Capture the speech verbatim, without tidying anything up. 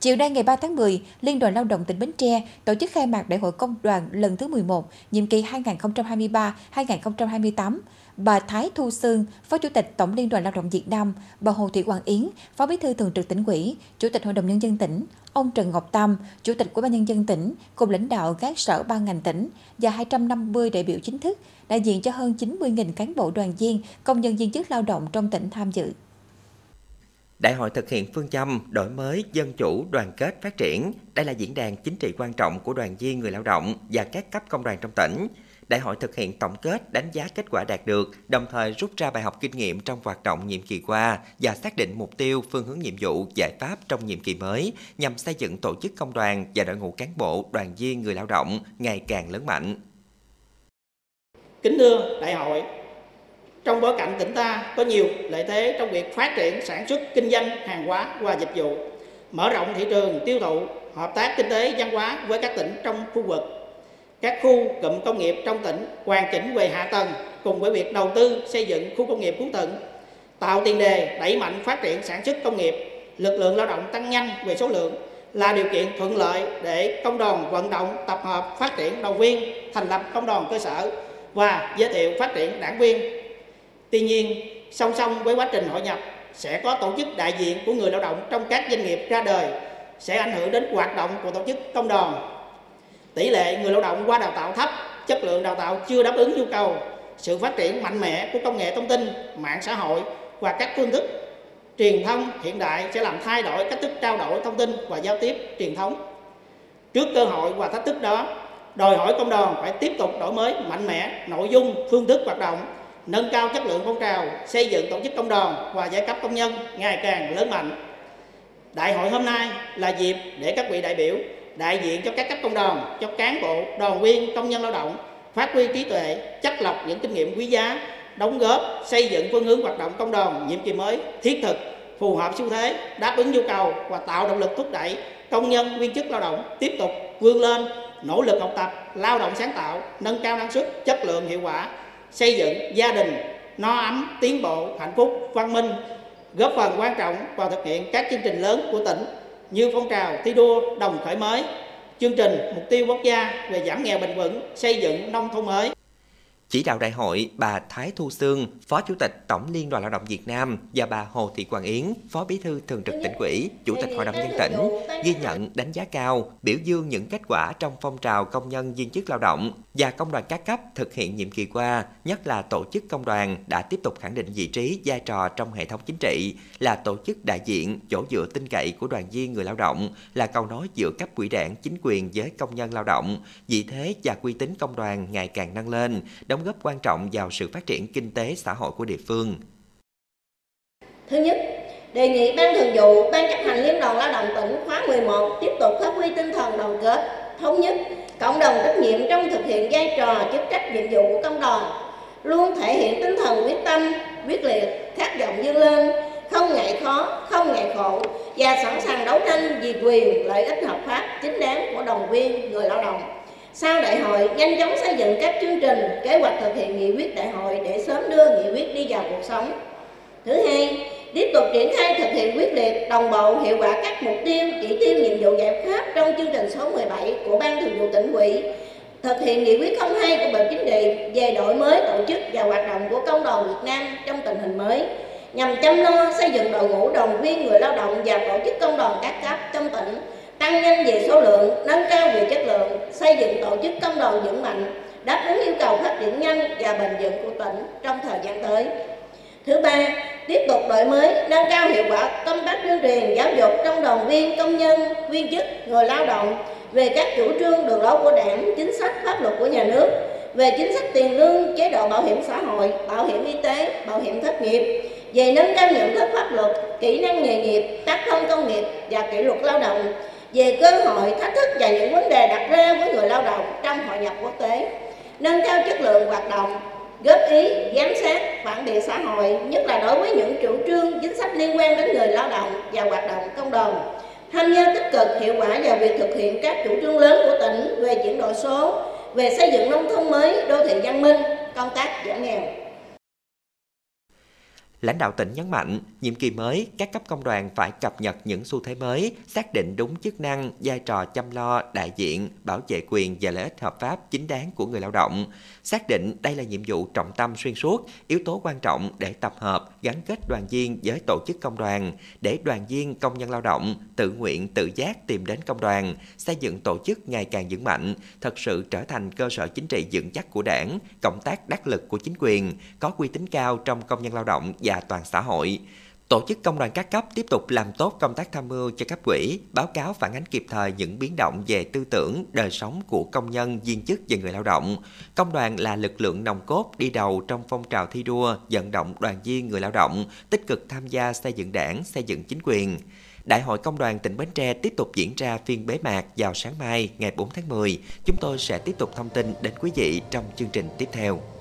Chiều nay ngày ba tháng mười, Liên đoàn Lao động tỉnh Bến Tre tổ chức khai mạc Đại hội Công đoàn lần thứ mười một, nhiệm kỳ hai nghìn không trăm hai mươi ba đến hai nghìn không trăm hai mươi tám. Bà Thái Thu Xương, Phó Chủ tịch Tổng Liên đoàn Lao động Việt Nam, bà Hồ Thị Hoàng Yến, Phó Bí thư Thường trực Tỉnh ủy, Chủ tịch Hội đồng Nhân dân tỉnh, ông Trần Ngọc Tam, Chủ tịch Ủy ban Nhân dân tỉnh, cùng lãnh đạo các sở ban ngành tỉnh và hai trăm năm mươi đại biểu chính thức, đại diện cho hơn chín mươi nghìn cán bộ đoàn viên, công nhân viên chức lao động trong tỉnh tham dự. Đại hội thực hiện phương châm đổi mới, dân chủ, đoàn kết, phát triển. Đây là diễn đàn chính trị quan trọng của đoàn viên người lao động và các cấp công đoàn trong tỉnh. Đại hội thực hiện tổng kết, đánh giá kết quả đạt được, đồng thời rút ra bài học kinh nghiệm trong hoạt động nhiệm kỳ qua và xác định mục tiêu, phương hướng nhiệm vụ, giải pháp trong nhiệm kỳ mới nhằm xây dựng tổ chức công đoàn và đội ngũ cán bộ, đoàn viên người lao động ngày càng lớn mạnh. Kính thưa đại hội, trong bối cảnh tỉnh ta có nhiều lợi thế trong việc phát triển sản xuất kinh doanh hàng hóa và dịch vụ, mở rộng thị trường tiêu thụ, hợp tác kinh tế văn hóa với các tỉnh trong khu vực, các khu cụm công nghiệp trong tỉnh, hoàn chỉnh về hạ tầng cùng với việc đầu tư xây dựng khu công nghiệp của tỉnh, tạo tiền đề đẩy mạnh phát triển sản xuất công nghiệp, lực lượng lao động tăng nhanh về số lượng là điều kiện thuận lợi để công đoàn vận động tập hợp phát triển đoàn viên, thành lập công đoàn cơ sở và giới thiệu phát triển đảng viên. Tuy nhiên, song song với quá trình hội nhập, sẽ có tổ chức đại diện của người lao động trong các doanh nghiệp ra đời, sẽ ảnh hưởng đến hoạt động của tổ chức công đoàn. Tỷ lệ người lao động qua đào tạo thấp, chất lượng đào tạo chưa đáp ứng nhu cầu, sự phát triển mạnh mẽ của công nghệ thông tin, mạng xã hội và các phương thức truyền thông hiện đại sẽ làm thay đổi cách thức trao đổi thông tin và giao tiếp truyền thống. Trước cơ hội và thách thức đó, đòi hỏi công đoàn phải tiếp tục đổi mới mạnh mẽ nội dung, phương thức hoạt động, nâng cao chất lượng phong trào, xây dựng tổ chức công đoàn và giai cấp công nhân ngày càng lớn mạnh. Đại hội hôm nay là dịp để các vị đại biểu, đại diện cho các cấp công đoàn, cho cán bộ, đoàn viên, công nhân lao động, phát huy trí tuệ, chắt lọc những kinh nghiệm quý giá, đóng góp, xây dựng phương hướng hoạt động công đoàn nhiệm kỳ mới thiết thực, phù hợp xu thế, đáp ứng nhu cầu và tạo động lực thúc đẩy công nhân, viên chức lao động tiếp tục vươn lên, nỗ lực học tập, lao động sáng tạo, nâng cao năng suất, chất lượng hiệu quả, xây dựng gia đình no ấm, tiến bộ, hạnh phúc, văn minh, góp phần quan trọng vào thực hiện các chương trình lớn của tỉnh như phong trào thi đua đồng khởi mới, chương trình mục tiêu quốc gia về giảm nghèo bền vững, xây dựng nông thôn mới. Chỉ đạo đại hội, bà Thái Thu Xương, Phó Chủ tịch Tổng Liên đoàn Lao động Việt Nam và bà Hồ Thị Hoàng Yến, Phó Bí thư Thường trực Tỉnh ủy, Chủ tịch Hội đồng Nhân dân tỉnh, ghi nhận đánh giá cao, biểu dương những kết quả trong phong trào công nhân viên chức lao động và công đoàn các cấp thực hiện nhiệm kỳ qua, nhất là tổ chức công đoàn đã tiếp tục khẳng định vị trí, vai trò trong hệ thống chính trị, là tổ chức đại diện, chỗ dựa tin cậy của đoàn viên người lao động, là cầu nối giữa cấp ủy đảng, chính quyền với công nhân lao động, vị thế và uy tín công đoàn ngày càng nâng lên, đóng góp quan trọng vào sự phát triển kinh tế xã hội của địa phương. Thứ nhất, đề nghị Ban Thường vụ, Ban Chấp hành Liên đoàn Lao động tỉnh khóa mười một tiếp tục phát huy tinh thần đoàn kết, thống nhất, cộng đồng trách nhiệm trong thực hiện vai trò, chức trách, nhiệm vụ của công đoàn, luôn thể hiện tinh thần quyết tâm, quyết liệt, khát vọng vươn lên, không ngại khó, không ngại khổ và sẵn sàng đấu tranh vì quyền lợi ích hợp pháp chính đáng của đoàn viên người lao động. Sau đại hội, nhanh chóng xây dựng các chương trình, kế hoạch thực hiện nghị quyết đại hội để sớm đưa nghị quyết đi vào cuộc sống. Thứ hai, tiếp tục triển khai thực hiện quyết liệt, đồng bộ, hiệu quả các mục tiêu, chỉ tiêu, nhiệm vụ, giải pháp trong chương trình số mười bảy của Ban Thường vụ Tỉnh ủy, thực hiện nghị quyết không hai của Bộ Chính trị về đổi mới tổ chức và hoạt động của công đoàn Việt Nam trong tình hình mới, nhằm chăm lo xây dựng đội ngũ đoàn viên người lao động và tổ chức công đoàn các cấp trong tỉnh, tăng nhanh về số lượng, nâng cao về chất lượng, xây dựng tổ chức công đoàn vững mạnh, đáp ứng yêu cầu phát triển nhanh và bền vững của tỉnh trong thời gian tới. Thứ ba, tiếp tục đổi mới, nâng cao hiệu quả công tác tuyên truyền giáo dục trong đoàn viên, công nhân, viên chức, người lao động về các chủ trương đường lối của Đảng, chính sách pháp luật của nhà nước, về chính sách tiền lương, chế độ bảo hiểm xã hội, bảo hiểm y tế, bảo hiểm thất nghiệp, về nâng cao nhận thức pháp luật, kỹ năng nghề nghiệp, tác phong công nghiệp và kỷ luật lao động, về cơ hội, thách thức và những vấn đề đặt ra với người lao động trong hội nhập quốc tế, nâng cao chất lượng hoạt động, góp ý, giám sát, phản biện xã hội, nhất là đối với những chủ trương, chính sách liên quan đến người lao động và hoạt động công đoàn, tham gia tích cực hiệu quả vào việc thực hiện các chủ trương lớn của tỉnh về chuyển đổi số, về xây dựng nông thôn mới, đô thị văn minh, công tác giảm nghèo. Lãnh đạo tỉnh nhấn mạnh, nhiệm kỳ mới, các cấp công đoàn phải cập nhật những xu thế mới, xác định đúng chức năng, vai trò chăm lo, đại diện, bảo vệ quyền và lợi ích hợp pháp chính đáng của người lao động. Xác định đây là nhiệm vụ trọng tâm xuyên suốt, yếu tố quan trọng để tập hợp, gắn kết đoàn viên với tổ chức công đoàn, để đoàn viên công nhân lao động tự nguyện, tự giác tìm đến công đoàn, xây dựng tổ chức ngày càng vững mạnh, thật sự trở thành cơ sở chính trị vững chắc của Đảng, cộng tác đắc lực của chính quyền, có uy tín cao trong công nhân lao động và toàn xã hội. Tổ chức công đoàn các cấp tiếp tục làm tốt công tác tham mưu cho cấp ủy, báo cáo phản ánh kịp thời những biến động về tư tưởng, đời sống của công nhân, viên chức và người lao động. Công đoàn là lực lượng nòng cốt đi đầu trong phong trào thi đua, vận động đoàn viên người lao động, tích cực tham gia xây dựng Đảng, xây dựng chính quyền. Đại hội Công đoàn tỉnh Bến Tre tiếp tục diễn ra phiên bế mạc vào sáng mai ngày bốn tháng mười. Chúng tôi sẽ tiếp tục thông tin đến quý vị trong chương trình tiếp theo.